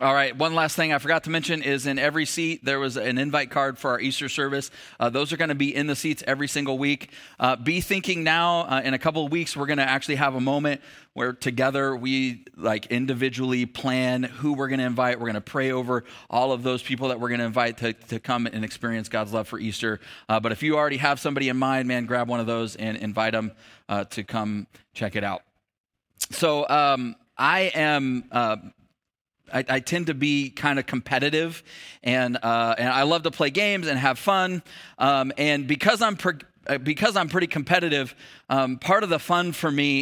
All right, one last thing I forgot to mention is in every seat, there was an invite card for our Easter service. Those are going to be in the seats every single week. Be thinking now, in a couple of weeks, we're going to actually have a moment where together we like individually plan who we're going to invite. We're going to pray over all of those people that we're going to invite to come and experience God's love for Easter. But if you already have somebody in mind, man, grab one of those and invite them to come check it out. So I tend to be kind of competitive, and I love to play games and have fun. And because I'm pretty competitive, part of the fun for me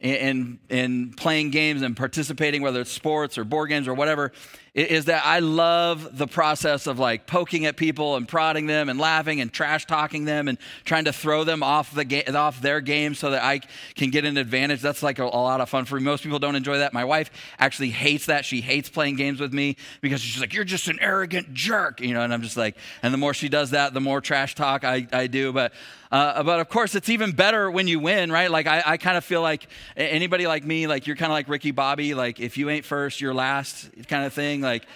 in playing games and participating, whether it's sports or board games or whatever, is that I love the process of like poking at people and prodding them and laughing and trash talking them and trying to throw them off their game so that I can get an advantage. That's like a lot of fun for me. Most people don't enjoy that. My wife actually hates that. She hates playing games with me because she's like, "You're just an arrogant jerk," you know. And I'm just like, and the more she does that, the more trash talk I do. But of course, it's even better when you win, right? Like I kind of feel like anybody like me, like you're kind of like Ricky Bobby, like if you ain't first, you're last, kind of thing. Like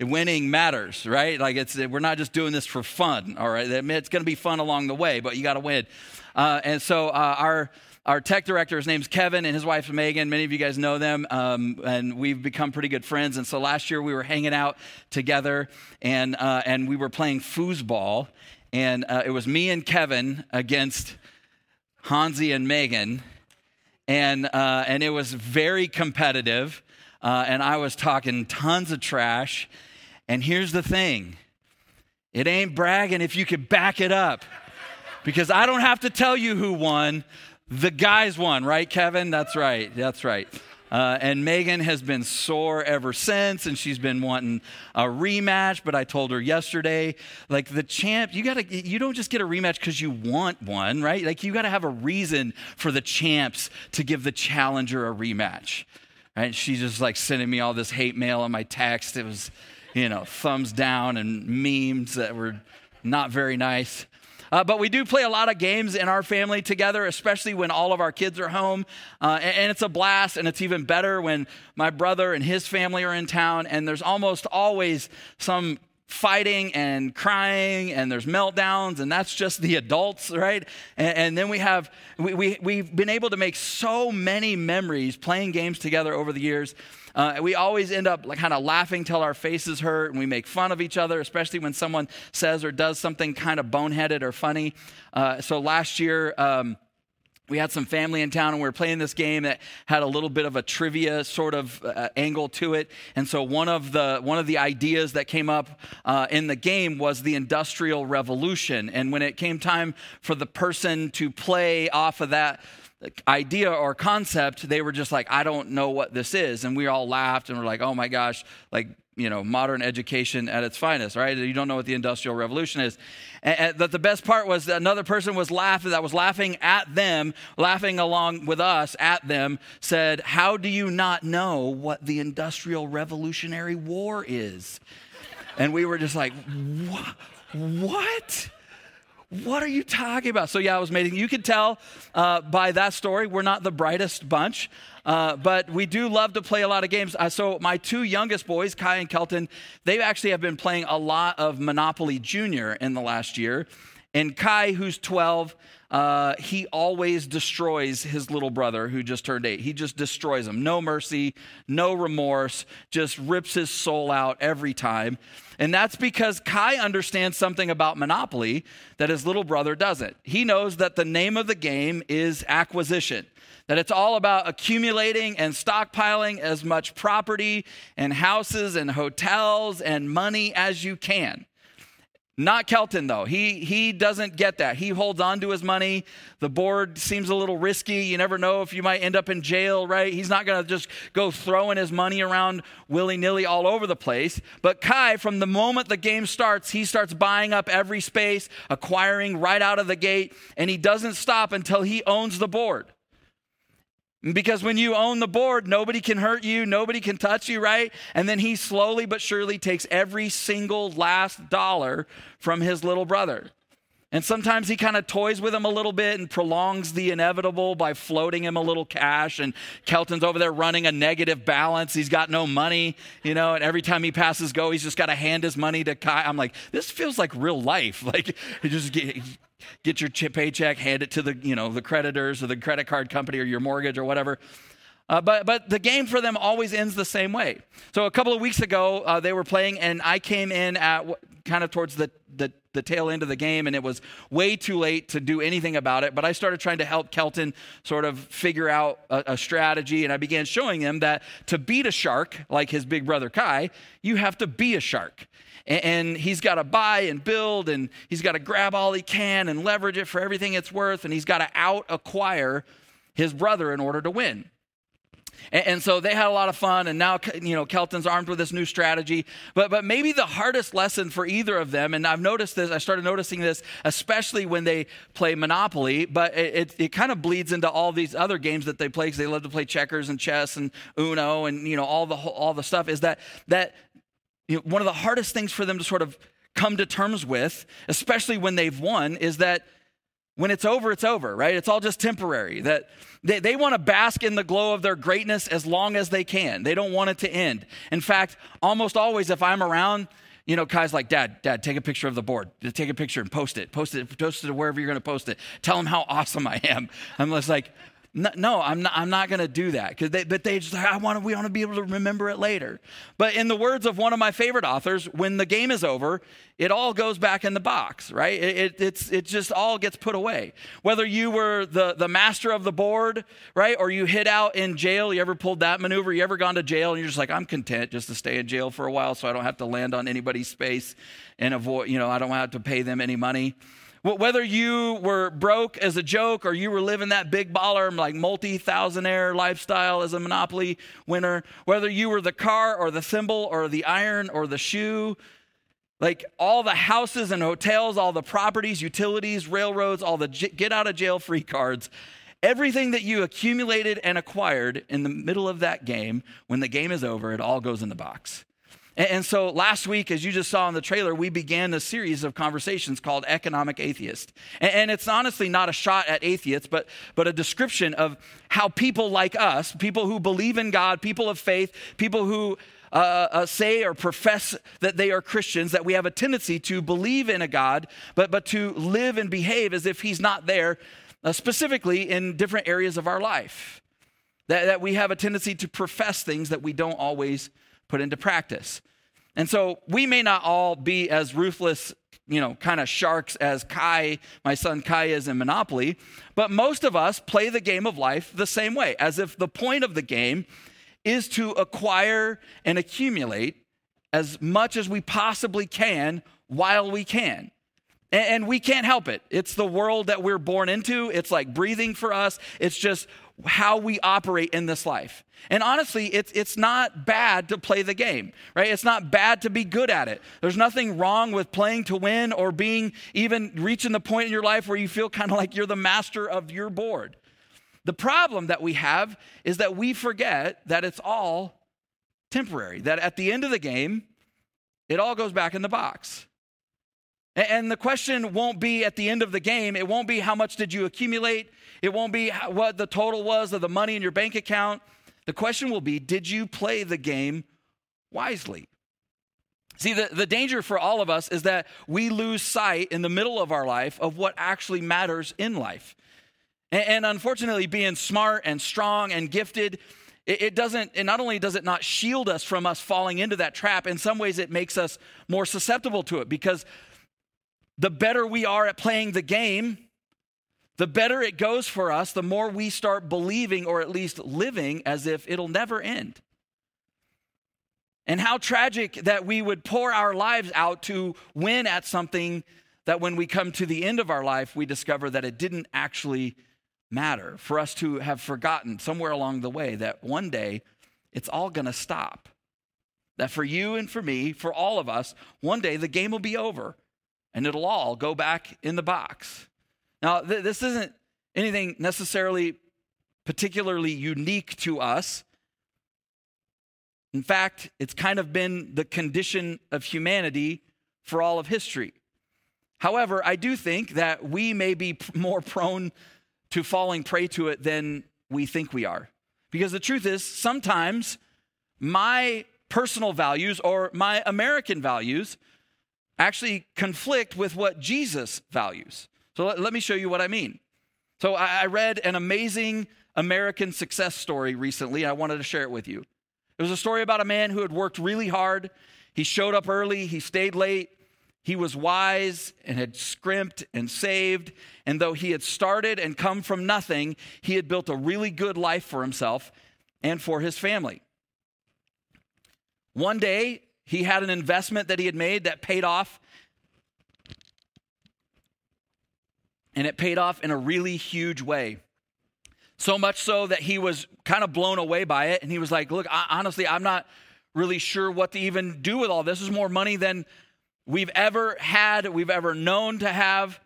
winning matters, right? Like we're not just doing this for fun, all right? I mean, it's going to be fun along the way, but you got to win. And so our tech director, his name's Kevin, and his wife's Megan. Many of you guys know them, and we've become pretty good friends. And so last year we were hanging out together, and we were playing foosball, and it was me and Kevin against Hansi and Megan, and it was very competitive. And I was talking tons of trash. And here's the thing. It ain't bragging if you could back it up. Because I don't have to tell you who won. The guys won, right, Kevin? That's right. And Megan has been sore ever since, and she's been wanting a rematch. But I told her yesterday, like the champ, you don't just get a rematch because you want one, right? Like you got to have a reason for the champs to give the challenger a rematch. And she's just like sending me all this hate mail on my text. It was, thumbs down and memes that were not very nice. But we do play a lot of games in our family together, especially when all of our kids are home. And it's a blast, and it's even better when my brother and his family are in town. And there's almost always some fighting and crying, and there's meltdowns, and that's just the adults, right? And then we've been able to make so many memories playing games together over the years. We always end up like kind of laughing till our faces hurt, and we make fun of each other, especially when someone says or does something kind of boneheaded or funny. So last year, we had some family in town, and we were playing this game that had a little bit of a trivia sort of angle to it. And so one of the ideas that came up in the game was the Industrial Revolution. And when it came time for the person to play off of that idea or concept, they were just like, "I don't know what this is." And we all laughed, and we're like, "Oh my gosh, like, modern education at its finest, right? You don't know what the Industrial Revolution is." But the best part was that another person was laughing at them, laughing along with us at them, said, "How do you not know what the Industrial Revolutionary War is?" And we were just like, what? What are you talking about? So yeah, it was amazing. You could tell by that story, we're not the brightest bunch, but we do love to play a lot of games. So my two youngest boys, Kai and Kelton, they actually have been playing a lot of Monopoly Junior in the last year. And Kai, who's 12, he always destroys his little brother who just turned 8. He just destroys him. No mercy, no remorse, just rips his soul out every time. And that's because Kai understands something about Monopoly that his little brother doesn't. He knows that the name of the game is acquisition, that it's all about accumulating and stockpiling as much property and houses and hotels and money as you can. Not Kelton, though. He doesn't get that. He holds on to his money. The board seems a little risky. You never know if you might end up in jail, right? He's not going to just go throwing his money around willy-nilly all over the place. But Kai, from the moment the game starts, he starts buying up every space, acquiring right out of the gate, and he doesn't stop until he owns the board. Because when you own the board, nobody can hurt you, nobody can touch you, right? And then he slowly but surely takes every single last dollar from his little brother. And sometimes he kind of toys with him a little bit and prolongs the inevitable by floating him a little cash. And Kelton's over there running a negative balance. He's got no money, you know, and every time he passes go, he's just got to hand his money to Kai. I'm like, this feels like real life. Like, you just get your paycheck, hand it to the, you know, the creditors or the credit card company or your mortgage or whatever. But the game for them always ends the same way. So a couple of weeks ago, they were playing, and I came in at kind of towards the tail end of the game, and it was way too late to do anything about it. But I started trying to help Kelton sort of figure out a strategy, and I began showing him that to beat a shark, like his big brother Kai, you have to be a shark. And he's got to buy and build, and he's got to grab all he can and leverage it for everything it's worth, and he's got to out-acquire his brother in order to win. And so they had a lot of fun, and now, you know, Kelton's armed with this new strategy. But maybe the hardest lesson for either of them, and I've noticed this, I started noticing this, especially when they play Monopoly, but it kind of bleeds into all these other games that they play, because they love to play checkers and chess and Uno and, you know, all the stuff, is that you know, one of the hardest things for them to sort of come to terms with, especially when they've won, is that when it's over, right? It's all just temporary. That they want to bask in the glow of their greatness as long as they can. They don't want it to end. In fact, almost always if I'm around, you know, Kai's like, Dad, take a picture of the board. Take a picture and post it wherever you're going to post it. Tell him how awesome I am. I'm just like, no, I'm not going to do that. But they just, we want to be able to remember it later. But in the words of one of my favorite authors, when the game is over, it all goes back in the box, right? It just all gets put away. Whether you were the master of the board, right? Or you hid out in jail. You ever pulled that maneuver? You ever gone to jail and you're just like, I'm content just to stay in jail for a while so I don't have to land on anybody's space and avoid, you know, I don't have to pay them any money. Whether you were broke as a joke or you were living that big baller, like multi-thousandaire lifestyle as a Monopoly winner, whether you were the car or the thimble or the iron or the shoe, like all the houses and hotels, all the properties, utilities, railroads, all the get out of jail free cards, everything that you accumulated and acquired in the middle of that game, when the game is over, it all goes in the box. And so last week, as you just saw in the trailer, we began a series of conversations called Economic Atheist. And it's honestly not a shot at atheists, but a description of how people like us, people who believe in God, people of faith, people who say or profess that they are Christians, that we have a tendency to believe in a God, but to live and behave as if he's not there, specifically in different areas of our life. That we have a tendency to profess things that we don't always put into practice. And so we may not all be as ruthless, you know, kind of sharks as Kai, my son Kai, is in Monopoly, but most of us play the game of life the same way, as if the point of the game is to acquire and accumulate as much as we possibly can while we can. And we can't help it. It's the world that we're born into. It's like breathing for us. It's just how we operate in this life. And honestly, it's not bad to play the game, right? It's not bad to be good at it. There's nothing wrong with playing to win or being even reaching the point in your life where you feel kind of like you're the master of your board. The problem that we have is that we forget that it's all temporary, that at the end of the game, it all goes back in the box. And the question won't be at the end of the game, it won't be how much did you accumulate, it won't be what the total was of the money in your bank account. The question will be, did you play the game wisely? See, the danger for all of us is that we lose sight in the middle of our life of what actually matters in life. And unfortunately, being smart and strong and gifted, it doesn't, and not only does it not shield us from us falling into that trap, in some ways it makes us more susceptible to it, because the better we are at playing the game, the better it goes for us, the more we start believing, or at least living, as if it'll never end. And how tragic that we would pour our lives out to win at something that when we come to the end of our life, we discover that it didn't actually matter, for us to have forgotten somewhere along the way that one day it's all going to stop. That for you and for me, for all of us, one day the game will be over. And it'll all go back in the box. Now, this isn't anything necessarily particularly unique to us. In fact, it's kind of been the condition of humanity for all of history. However, I do think that we may be more prone to falling prey to it than we think we are. Because the truth is, sometimes my personal values or my American values actually conflict with what Jesus values. So let me show you what I mean. So I read an amazing American success story recently. I wanted to share it with you. It was a story about a man who had worked really hard. He showed up early. He stayed late. He was wise and had scrimped and saved. And though he had started and come from nothing, he had built a really good life for himself and for his family. One day, he had an investment that he had made that paid off. And it paid off in a really huge way. So much so that he was kind of blown away by it. And he was like, look, honestly, I'm not really sure what to even do with all this. This is more money than we've ever had, we've ever known to have.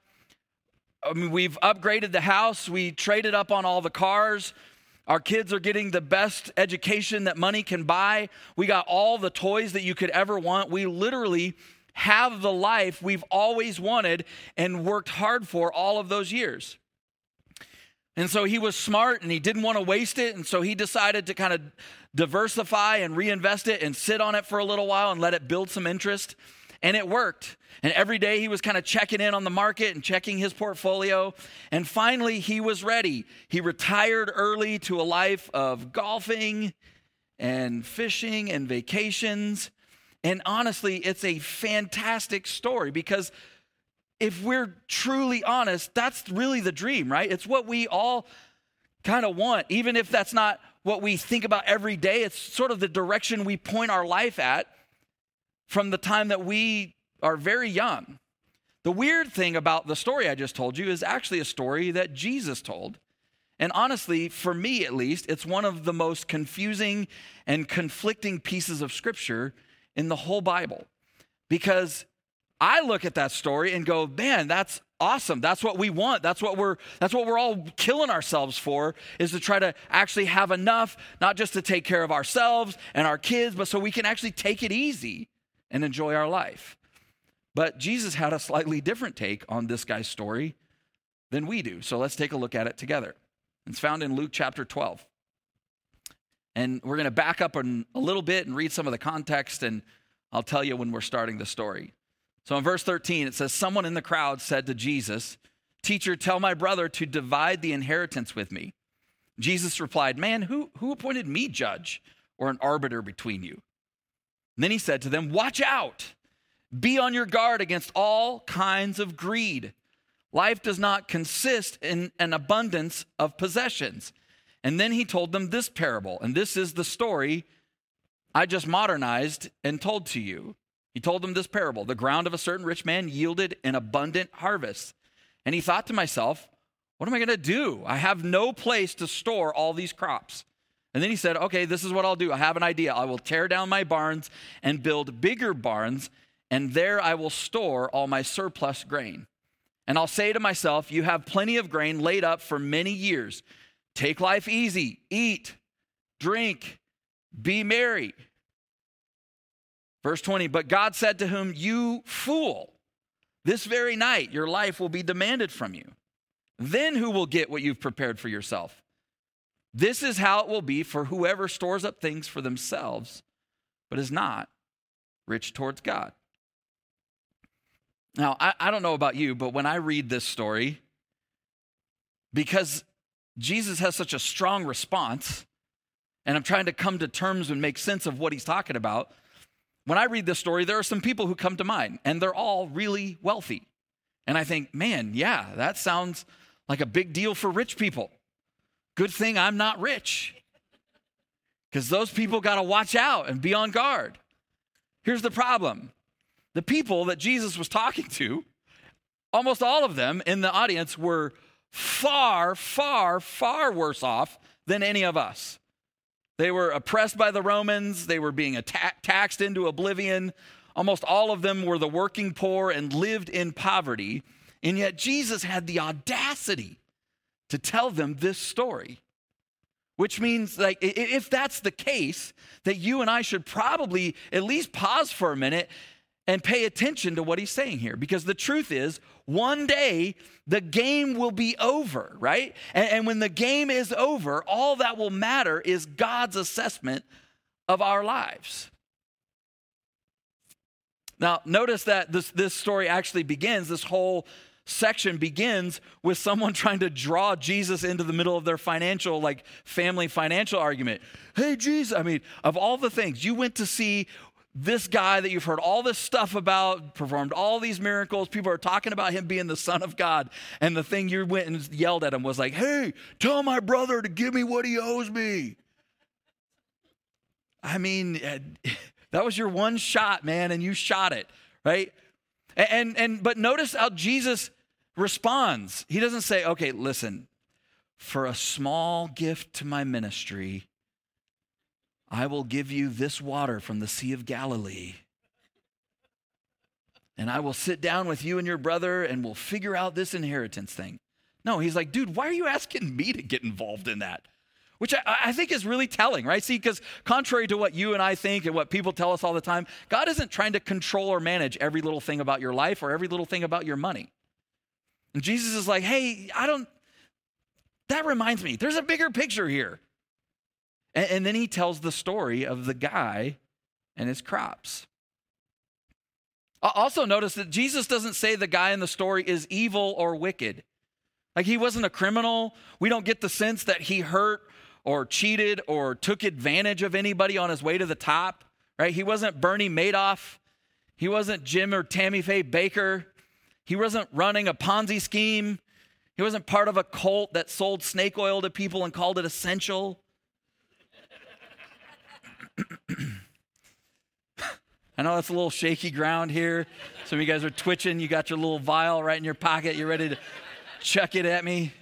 I mean, we've upgraded the house. We traded up on all the cars. Our kids are getting the best education that money can buy. We got all the toys that you could ever want. We literally have the life we've always wanted and worked hard for all of those years. And so he was smart and he didn't want to waste it. And so he decided to kind of diversify and reinvest it and sit on it for a little while and let it build some interest. And it worked. And every day he was kind of checking in on the market and checking his portfolio. And finally, he was ready. He retired early to a life of golfing and fishing and vacations. And honestly, it's a fantastic story because if we're truly honest, that's really the dream, right? It's what we all kind of want. Even if that's not what we think about every day, it's sort of the direction we point our life at from the time that we are very young. The weird thing about the story I just told you is actually a story that Jesus told. And honestly, for me at least, it's one of the most confusing and conflicting pieces of scripture in the whole Bible. Because I look at that story and go, man, that's awesome. That's what we want. That's what we're all killing ourselves for, is to try to actually have enough, not just to take care of ourselves and our kids, but so we can actually take it easy and enjoy our life. But Jesus had a slightly different take on this guy's story than we do. So let's take a look at it together. It's found in Luke chapter 12. And we're going to back up a little bit and read some of the context, and I'll tell you when we're starting the story. So in verse 13, it says, someone in the crowd said to Jesus, "Teacher, tell my brother to divide the inheritance with me." Jesus replied, "Man, who appointed me judge or an arbiter between you?" And then he said to them, "Watch out. Be on your guard against all kinds of greed. Life does not consist in an abundance of possessions." And then he told them this parable. And this is the story I just modernized and told to you. He told them this parable. "The ground of a certain rich man yielded an abundant harvest. And he thought to myself, what am I going to do? I have no place to store all these crops. And then he said, okay, this is what I'll do. I have an idea. I will tear down my barns and build bigger barns, and there I will store all my surplus grain. And I'll say to myself, you have plenty of grain laid up for many years. Take life easy, eat, drink, be merry." Verse 20, "But God said to him, you fool, this very night your life will be demanded from you. Then who will get what you've prepared for yourself? This is how it will be for whoever stores up things for themselves, but is not rich towards God." Now, I don't know about you, but when I read this story, because Jesus has such a strong response, and I'm trying to come to terms and make sense of what he's talking about, when I read this story, there are some people who come to mind, and they're all really wealthy. And I think, man, yeah, that sounds like a big deal for rich people. Good thing I'm not rich, because those people got to watch out and be on guard. Here's the problem. The people that Jesus was talking to, almost all of them in the audience, were far, far, far worse off than any of us. They were oppressed by the Romans. They were being taxed into oblivion. Almost all of them were the working poor and lived in poverty. And yet Jesus had the audacity to tell them this story, which means, like, if that's the case, that you and I should probably at least pause for a minute and pay attention to what he's saying here, because the truth is, one day the game will be over, right? And when the game is over, all that will matter is God's assessment of our lives. Now, notice that this story actually begins, this whole section begins with someone trying to draw Jesus into the middle of their financial, like family financial argument. Hey, Jesus, I mean, of all the things, you went to see this guy that you've heard all this stuff about, performed all these miracles. People are talking about him being the Son of God. And the thing you went and yelled at him was like, hey, tell my brother to give me what he owes me. I mean, that was your one shot, man, and you shot it, right? But notice how Jesus responds. He doesn't say, okay, listen, for a small gift to my ministry, I will give you this water from the Sea of Galilee, and I will sit down with you and your brother, and we'll figure out this inheritance thing. No, he's like, dude, why are you asking me to get involved in that? Which I think is really telling, right? See, because contrary to what you and I think and what people tell us all the time, God isn't trying to control or manage every little thing about your life or every little thing about your money. And Jesus is like, hey, that reminds me, there's a bigger picture here. And then he tells the story of the guy and his crops. Also notice that Jesus doesn't say the guy in the story is evil or wicked. Like, he wasn't a criminal. We don't get the sense that he hurt or cheated or took advantage of anybody on his way to the top, right? He wasn't Bernie Madoff. He wasn't Jim or Tammy Faye Baker. He wasn't running a Ponzi scheme. He wasn't part of a cult that sold snake oil to people and called it essential. I know that's a little shaky ground here. Some of you guys are twitching. You got your little vial right in your pocket. You're ready to chuck it at me.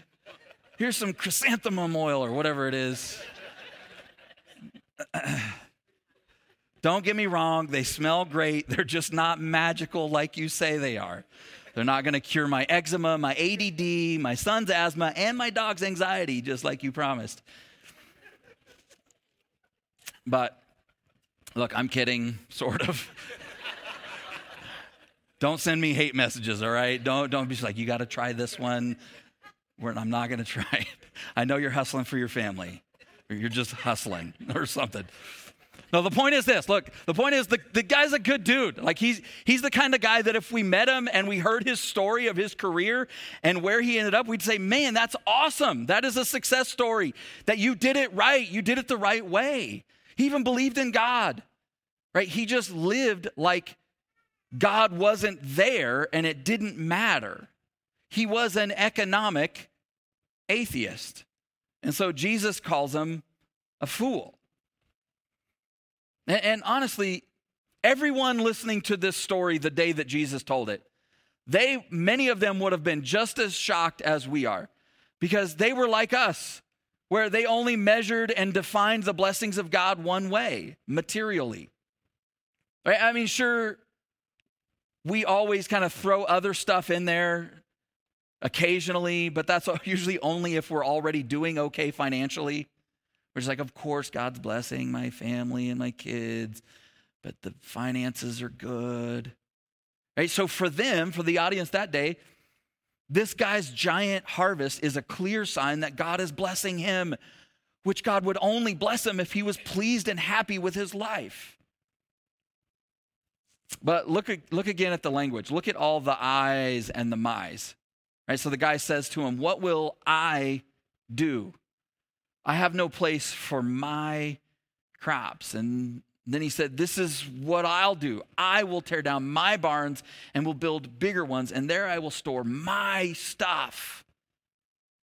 Here's some chrysanthemum oil or whatever it is. Don't get me wrong. They smell great. They're just not magical like you say they are. They're not going to cure my eczema, my ADD, my son's asthma, and my dog's anxiety, just like you promised. But look, I'm kidding, sort of. Don't send me hate messages, all right? Don't be just like, you got to try this one. I'm not going to try it. I know you're hustling for your family. Or you're just hustling or something. No, the point is this. Look, the point is the guy's a good dude. Like, he's the kind of guy that if we met him and we heard his story of his career and where he ended up, we'd say, man, that's awesome. That is a success story, that you did it right. You did it the right way. He even believed in God, right? He just lived like God wasn't there and it didn't matter. He was an economic atheist. And so Jesus calls him a fool. And honestly, everyone listening to this story the day that Jesus told it, many of them would have been just as shocked as we are, because they were like us, where they only measured and defined the blessings of God one way, materially. Right? I mean, sure, we always kind of throw other stuff in there occasionally, but that's usually only if we're already doing okay financially. We're just like, of course, God's blessing my family and my kids, but the finances are good. Right? So for them, for the audience that day, this guy's giant harvest is a clear sign that God is blessing him, which God would only bless him if he was pleased and happy with his life. But look again at the language. Look at all the I's and the my's. Right? So the guy says to him, what will I do? I have no place for my crops. And then he said, this is what I'll do. I will tear down my barns and will build bigger ones, and there I will store my stuff.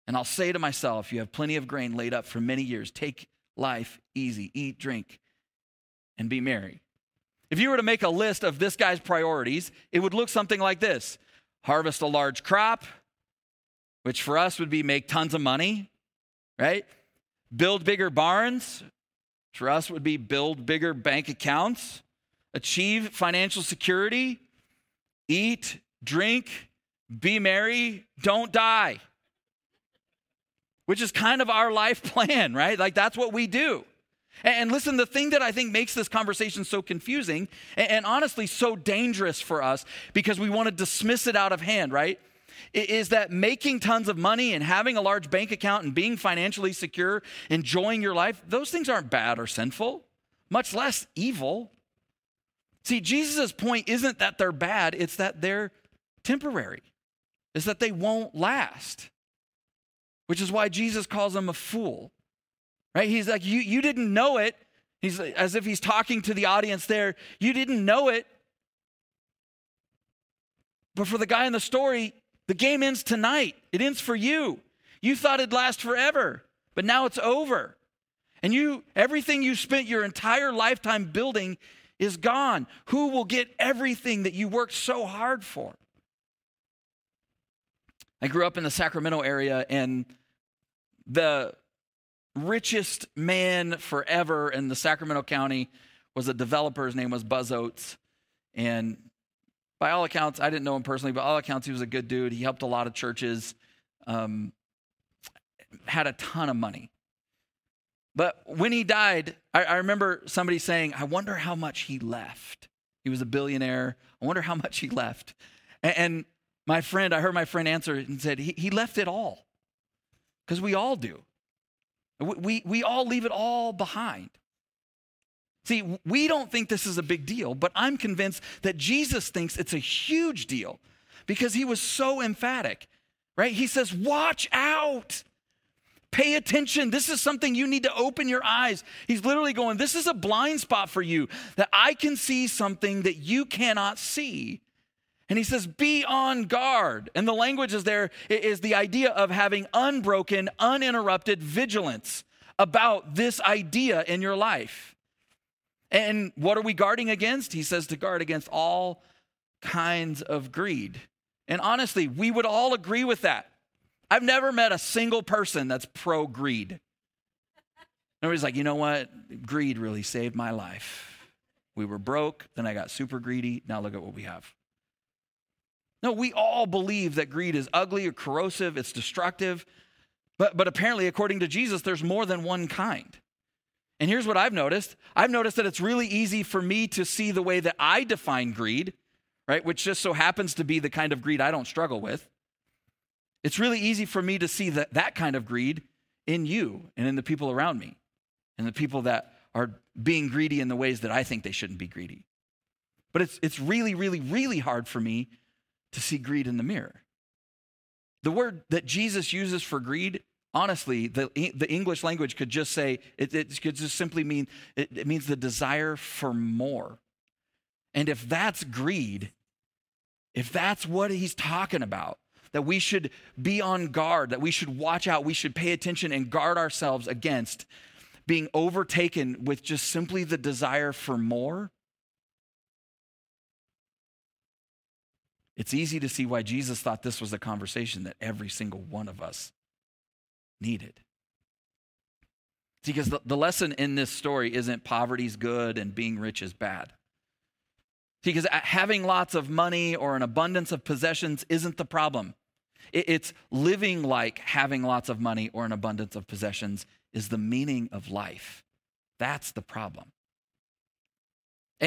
And I'll say to myself, you have plenty of grain laid up for many years. Take life easy. Eat, drink, and be merry. If you were to make a list of this guy's priorities, it would look something like this. Harvest a large crop, which for us would be make tons of money, right? Build bigger barns. For us would be build bigger bank accounts, achieve financial security, eat, drink, be merry, don't die, which is kind of our life plan, right? Like, that's what we do. And listen, the thing that I think makes this conversation so confusing and honestly so dangerous for us, because we want to dismiss it out of hand, right, is that making tons of money and having a large bank account and being financially secure, enjoying your life, those things aren't bad or sinful, much less evil. See, Jesus' point isn't that they're bad, it's that they're temporary. It's that they won't last, which is why Jesus calls him a fool. Right? He's like, you didn't know it. He's as if he's talking to the audience there. You didn't know it. But for the guy in the story, the game ends tonight. It ends for you. You thought it'd last forever, but now it's over. And everything you spent your entire lifetime building is gone. Who will get everything that you worked so hard for? I grew up in the Sacramento area, and the richest man forever in the Sacramento County was a developer. His name was Buzz Oates. And by all accounts, I didn't know him personally, but all accounts, he was a good dude. He helped a lot of churches, had a ton of money. But when he died, I remember somebody saying, I wonder how much he left. He was a billionaire. I wonder how much he left. And I heard my friend answer and said, he left it all. Because we all do. We all leave it all behind. See, we don't think this is a big deal, but I'm convinced that Jesus thinks it's a huge deal because he was so emphatic, right? He says, watch out. Pay attention. This is something you need to open your eyes. He's literally going, this is a blind spot for you, that I can see something that you cannot see. And he says, be on guard. And the language is there is the idea of having unbroken, uninterrupted vigilance about this idea in your life. And what are we guarding against? He says to guard against all kinds of greed. And honestly, we would all agree with that. I've never met a single person that's pro-greed. Nobody's like, you know what? Greed really saved my life. We were broke, then I got super greedy. Now look at what we have. No, we all believe that greed is ugly or corrosive, it's destructive. But apparently, according to Jesus, there's more than one kind. And here's what I've noticed. I've noticed that it's really easy for me to see the way that I define greed, right? Which just so happens to be the kind of greed I don't struggle with. It's really easy for me to see that kind of greed in you and in the people around me and the people that are being greedy in the ways that I think they shouldn't be greedy. But it's really, really, really hard for me to see greed in the mirror. The word that Jesus uses for greed, honestly, the English language could just say, it could just simply mean, it means the desire for more. And if that's greed, if that's what he's talking about, that we should be on guard, that we should watch out, we should pay attention and guard ourselves against being overtaken with just simply the desire for more, it's easy to see why Jesus thought this was a conversation that every single one of us needed. See, because the lesson in this story isn't poverty's good and being rich is bad. See, because having lots of money or an abundance of possessions isn't the problem. It's living like having lots of money or an abundance of possessions is the meaning of life. That's the problem.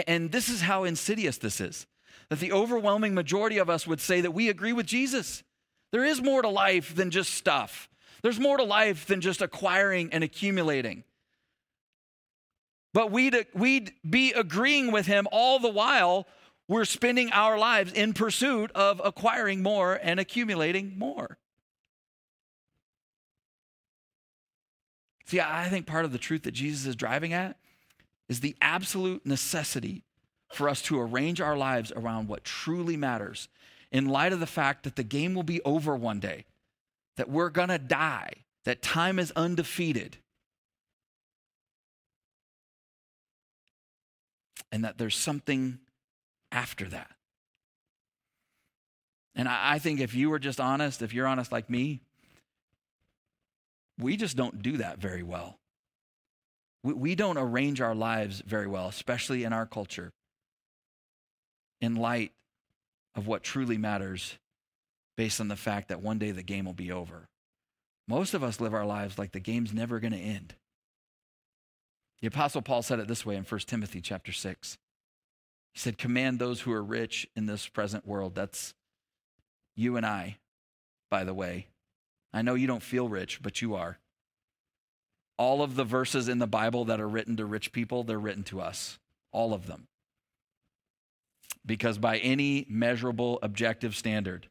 And this is how insidious this is. That the overwhelming majority of us would say that we agree with Jesus. There is more to life than just stuff. There's more to life than just acquiring and accumulating. But we'd be agreeing with him all the while we're spending our lives in pursuit of acquiring more and accumulating more. See, I think part of the truth that Jesus is driving at is the absolute necessity for us to arrange our lives around what truly matters in light of the fact that the game will be over one day, that we're gonna die, that time is undefeated, and that there's something after that. And I think if you were just honest, if you're honest like me, we just don't do that very well. We don't arrange our lives very well, especially in our culture, in light of what truly matters based on the fact that one day the game will be over. Most of us live our lives like the game's never going to end. The Apostle Paul said it this way in 1 Timothy chapter 6. He said, command those who are rich in this present world. That's you and I, by the way. I know you don't feel rich, but you are. All of the verses in the Bible that are written to rich people, they're written to us, all of them. Because by any measurable objective standard,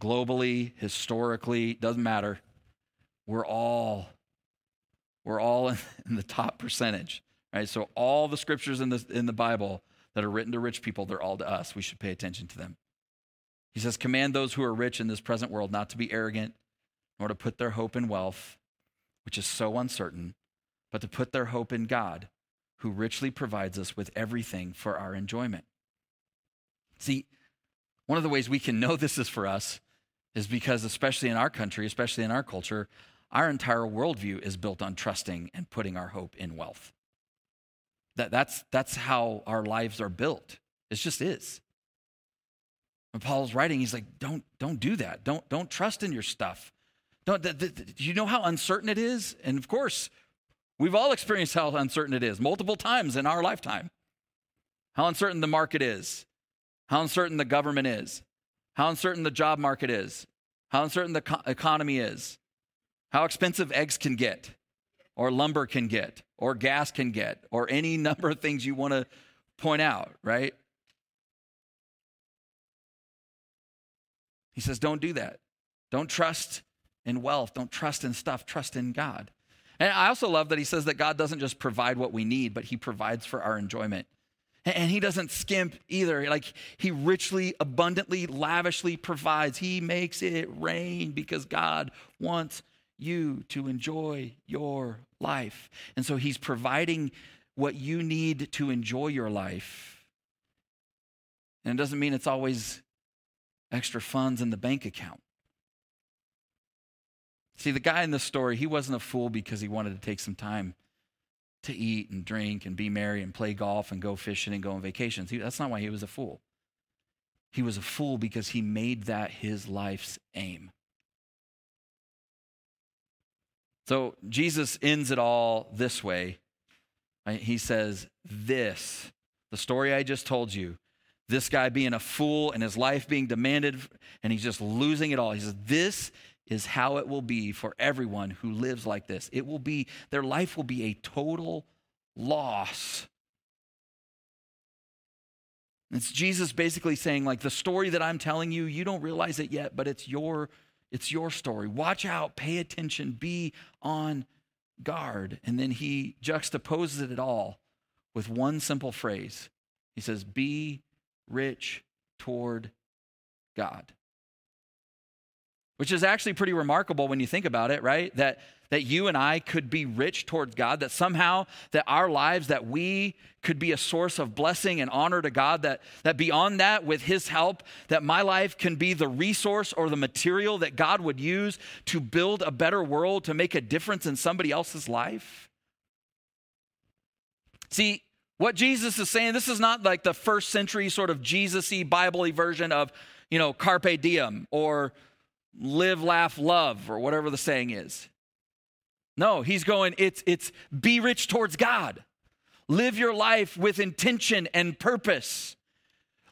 globally, historically, doesn't matter, we're all in the top percentage, right? So all the scriptures in the Bible that are written to rich people, they're all to us. We should pay attention to them. He says, command those who are rich in this present world not to be arrogant, nor to put their hope in wealth, which is so uncertain, but to put their hope in God, who richly provides us with everything for our enjoyment. See, one of the ways we can know this is for us is because, especially in our country, especially in our culture, our entire worldview is built on trusting and putting our hope in wealth. That's how our lives are built. It just is. When Paul's writing, he's like, don't do that. Don't trust in your stuff. Do you know how uncertain it is? And of course, we've all experienced how uncertain it is multiple times in our lifetime. How uncertain the market is. How uncertain the government is. How uncertain the job market is. How uncertain the economy is. How expensive eggs can get, or lumber can get, or gas can get, or any number of things you want to point out, right? He says, don't do that. Don't trust in wealth. Don't trust in stuff. Trust in God. And I also love that he says that God doesn't just provide what we need, but he provides for our enjoyment. And he doesn't skimp either. Like, he richly, abundantly, lavishly provides. He makes it rain because God wants you to enjoy your life. And so he's providing what you need to enjoy your life. And it doesn't mean it's always extra funds in the bank account. See, the guy in this story, he wasn't a fool because he wanted to take some time to eat and drink and be merry and play golf and go fishing and go on vacations. That's not why he was a fool. He was a fool because he made that his life's aim. So Jesus ends it all this way. He says, this, the story I just told you, this guy being a fool and his life being demanded and he's just losing it all. He says, this is how it will be for everyone who lives like this. It will be, their life will be a total loss. It's Jesus basically saying, like, the story that I'm telling you, you don't realize it yet, but it's your story. Watch out, pay attention, be on guard. And then he juxtaposes it all with one simple phrase. He says, be rich toward God. Which is actually pretty remarkable when you think about it, right? That you and I could be rich towards God, that somehow that our lives, that we could be a source of blessing and honor to God, that beyond that, with his help, that my life can be the resource or the material that God would use to build a better world, to make a difference in somebody else's life. See, what Jesus is saying, this is not like the first century sort of Jesus-y, Bible-y version of, carpe diem or live, laugh, love, or whatever the saying is. No, he's going, it's be rich towards God. Live your life with intention and purpose.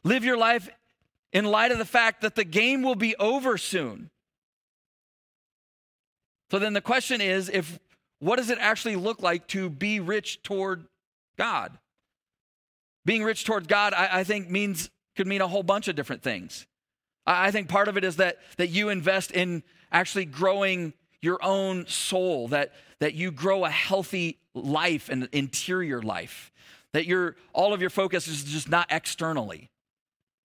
Live your life in light of the fact that the game will be over soon. So then the question is, what does it actually look like to be rich toward God? Being rich towards God, I think could mean a whole bunch of different things. I think part of it is that you invest in actually growing your own soul, that you grow a healthy life and interior life, that all of your focus is just not externally.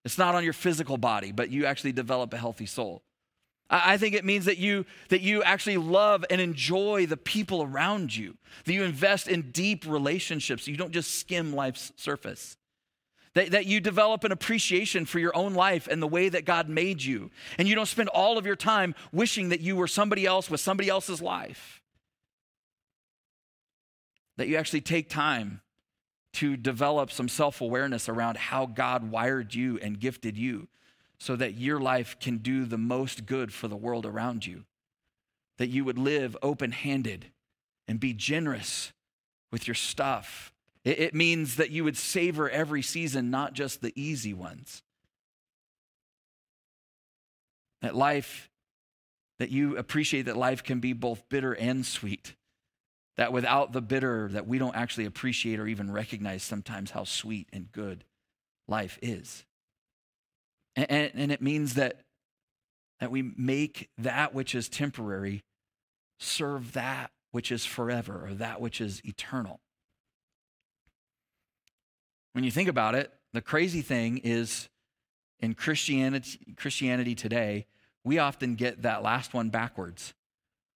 It's not on your physical body, but you actually develop a healthy soul. I think it means that you actually love and enjoy the people around you, that you invest in deep relationships. You don't just skim life's surface. That you develop an appreciation for your own life and the way that God made you. And you don't spend all of your time wishing that you were somebody else with somebody else's life. That you actually take time to develop some self-awareness around how God wired you and gifted you so that your life can do the most good for the world around you. That you would live open-handed and be generous with your stuff. It means that you would savor every season, not just the easy ones. That life, that you appreciate that life can be both bitter and sweet. That without the bitter, that we don't actually appreciate or even recognize sometimes how sweet and good life is. And it means that we make that which is temporary serve that which is forever or that which is eternal. When you think about it, the crazy thing is in Christianity today, we often get that last one backwards.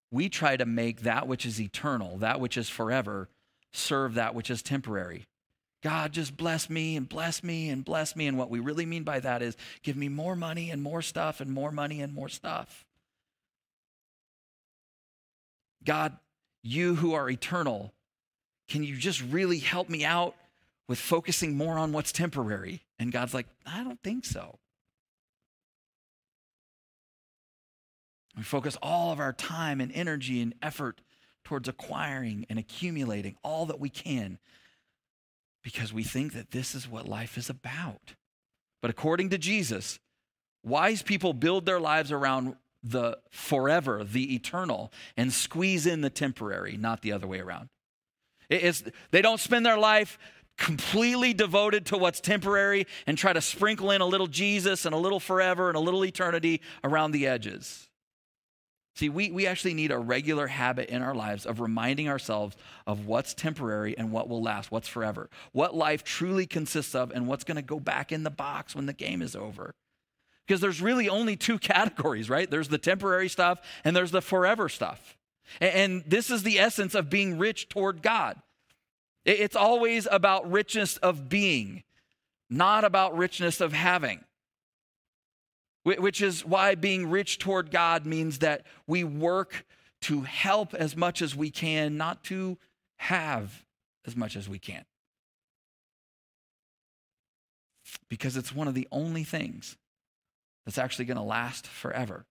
We try to make that which is eternal, that which is forever, serve that which is temporary. God, just bless me and bless me and bless me. And what we really mean by that is give me more money and more stuff and more money and more stuff. God, you who are eternal, can you just really help me out with focusing more on what's temporary? And God's like, I don't think so. We focus all of our time and energy and effort towards acquiring and accumulating all that we can because we think that this is what life is about. But according to Jesus, wise people build their lives around the forever, the eternal, and squeeze in the temporary, not the other way around. They don't spend their life completely devoted to what's temporary and try to sprinkle in a little Jesus and a little forever and a little eternity around the edges. See, we actually need a regular habit in our lives of reminding ourselves of what's temporary and what will last, what's forever, what life truly consists of and what's going to go back in the box when the game is over. Because there's really only two categories, right? There's the temporary stuff and there's the forever stuff. And this is the essence of being rich toward God. It's always about richness of being, not about richness of having. Which is why being rich toward God means that we work to help as much as we can, not to have as much as we can. Because it's one of the only things that's actually going to last forever.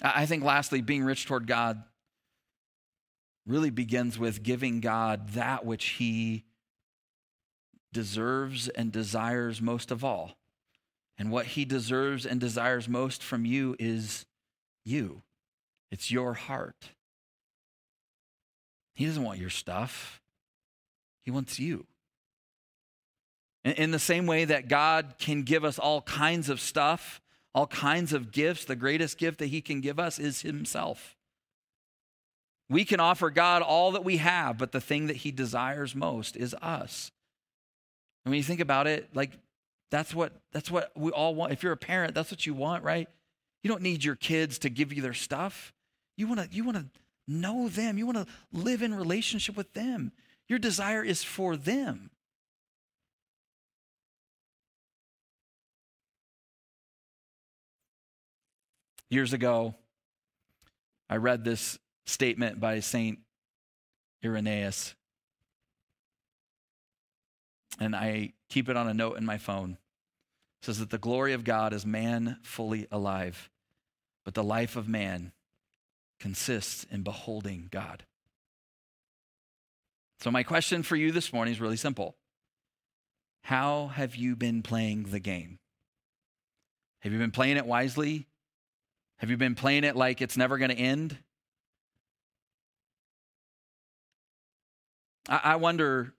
I think lastly, being rich toward God really begins with giving God that which he deserves and desires most of all. And what he deserves and desires most from you is you. It's your heart. He doesn't want your stuff. He wants you. In the same way that God can give us all kinds of stuff, all kinds of gifts, the greatest gift that he can give us is himself. We can offer God all that we have, but the thing that he desires most is us. And when you think about it, like, that's what we all want. If you're a parent, that's what you want, right? You don't need your kids to give you their stuff. You want to know them. You want to live in relationship with them. Your desire is for them. Years ago, I read this statement by St. Irenaeus, and I keep it on a note in my phone. It says that the glory of God is man fully alive, but the life of man consists in beholding God. So my question for you this morning is really simple. How have you been playing the game? Have you been playing it wisely? Have you been playing it like it's never going to end? I wonder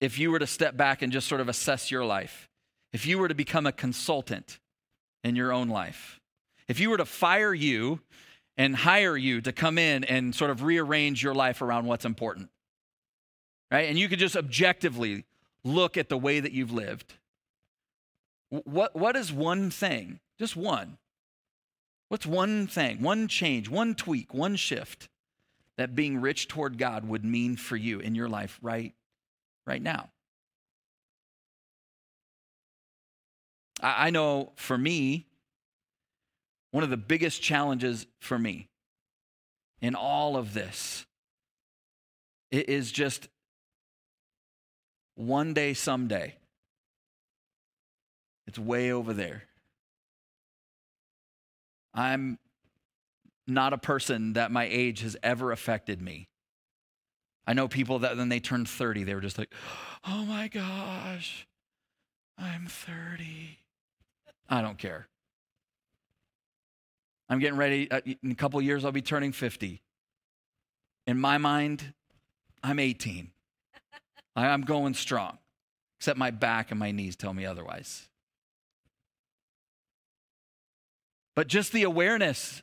if you were to step back and just sort of assess your life, if you were to become a consultant in your own life, if you were to fire you and hire you to come in and sort of rearrange your life around what's important, right? And you could just objectively look at the way that you've lived. What is one thing, just one? What's one thing, one change, one tweak, one shift that being rich toward God would mean for you in your life right now? I know for me, one of the biggest challenges for me in all of this, it is just one day, someday, it's way over there. I'm not a person that my age has ever affected me. I know people that when they turned 30, they were just like, oh my gosh, I'm 30. I don't care. I'm getting ready. In a couple of years, I'll be turning 50. In my mind, I'm 18. I'm going strong, except my back and my knees tell me otherwise. But just the awareness,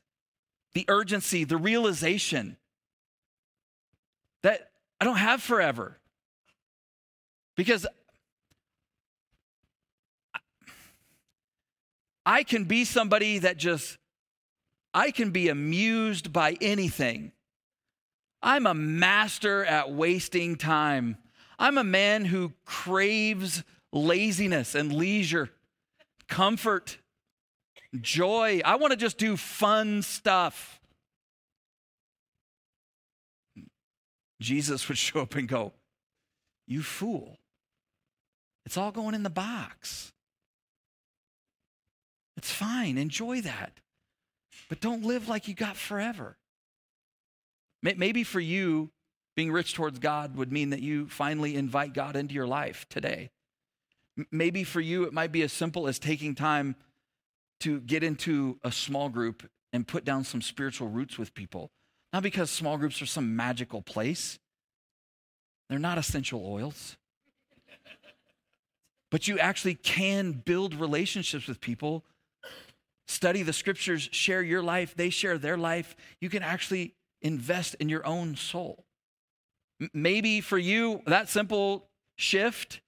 the urgency, the realization that I don't have forever. Because I can be somebody that just, I can be amused by anything. I'm a master at wasting time. I'm a man who craves laziness and leisure, comfort, joy. I want to just do fun stuff. Jesus would show up and go, you fool. It's all going in the box. It's fine. Enjoy that. But don't live like you got forever. Maybe for you, being rich towards God would mean that you finally invite God into your life today. Maybe for you, it might be as simple as taking time to get into a small group and put down some spiritual roots with people. Not because small groups are some magical place. They're not essential oils. But you actually can build relationships with people, study the scriptures, share your life, they share their life. You can actually invest in your own soul. Maybe for you, that simple shift,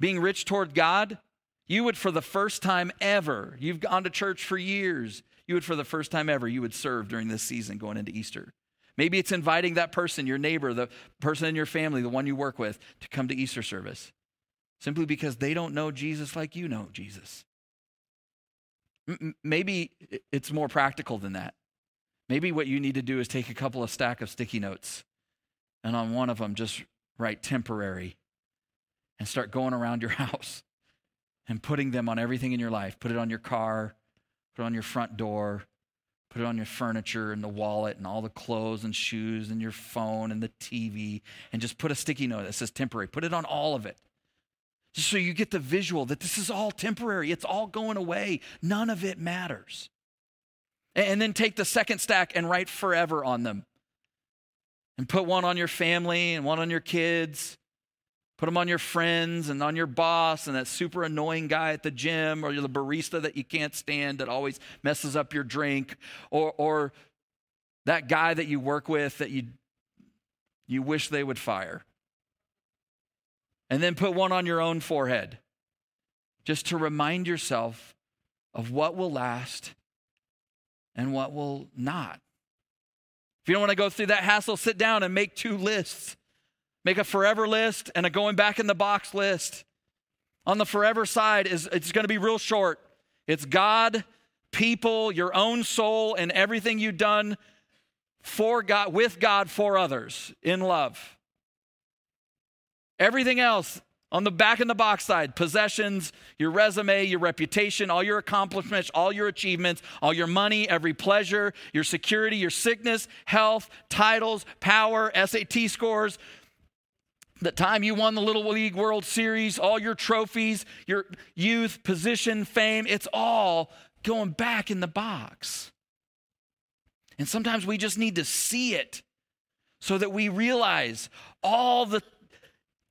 being rich toward God, you would for the first time ever, you've gone to church for years, you would for the first time ever, you would serve during this season going into Easter. Maybe it's inviting that person, your neighbor, the person in your family, the one you work with, to come to Easter service. Simply because they don't know Jesus like you know Jesus. Maybe it's more practical than that. Maybe what you need to do is take a couple of stack of sticky notes and on one of them just write temporary and start going around your house and putting them on everything in your life. Put it on your car, put it on your front door, put it on your furniture and the wallet and all the clothes and shoes and your phone and the TV, and just put a sticky note that says temporary. Put it on all of it. Just so you get the visual that this is all temporary. It's all going away. None of it matters. And then take the second stack and write forever on them. And put one on your family and one on your kids. Put them on your friends and on your boss and that super annoying guy at the gym, or you're the barista that you can't stand that always messes up your drink, or that guy that you work with that you wish they would fire. And then put one on your own forehead just to remind yourself of what will last and what will not. If you don't want to go through that hassle, sit down and make two lists. Make a forever list and a going back in the box list. On the forever side, it's going to be real short. It's God, people, your own soul, and everything you've done for God, with God, for others, in love. Everything else on the back in the box side, possessions, your resume, your reputation, all your accomplishments, all your achievements, all your money, every pleasure, your security, your sickness, health, titles, power, SAT scores, the time you won the Little League World Series, all your trophies, your youth, position, fame, it's all going back in the box. And sometimes we just need to see it so that we realize all the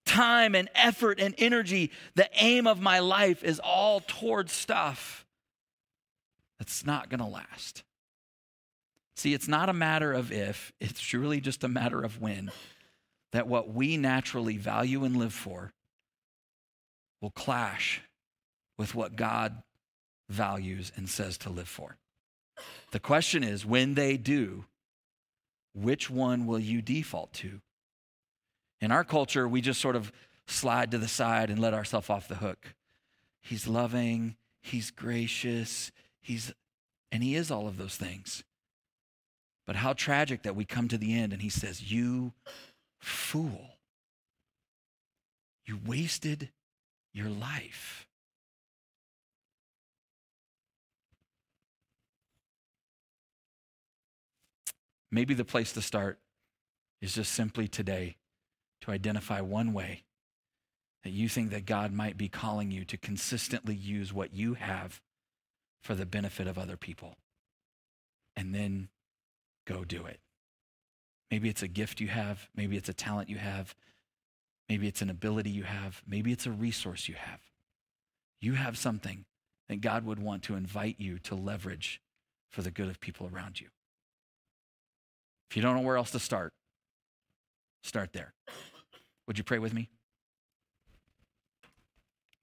time and effort and energy, the aim of my life is all towards stuff that's not going to last. See, it's not a matter of if, it's really just a matter of when, that what we naturally value and live for will clash with what God values and says to live for. The question is, when they do, which one will you default to? In our culture, we just sort of slide to the side and let ourselves off the hook. He's loving, he's gracious, and he is all of those things. But how tragic that we come to the end and he says, you fool, you wasted your life. Maybe the place to start is just simply today to identify one way that you think that God might be calling you to consistently use what you have for the benefit of other people. And then go do it. Maybe it's a gift you have. Maybe it's a talent you have. Maybe it's an ability you have. Maybe it's a resource you have. You have something that God would want to invite you to leverage for the good of people around you. If you don't know where else to start, start there. Would you pray with me?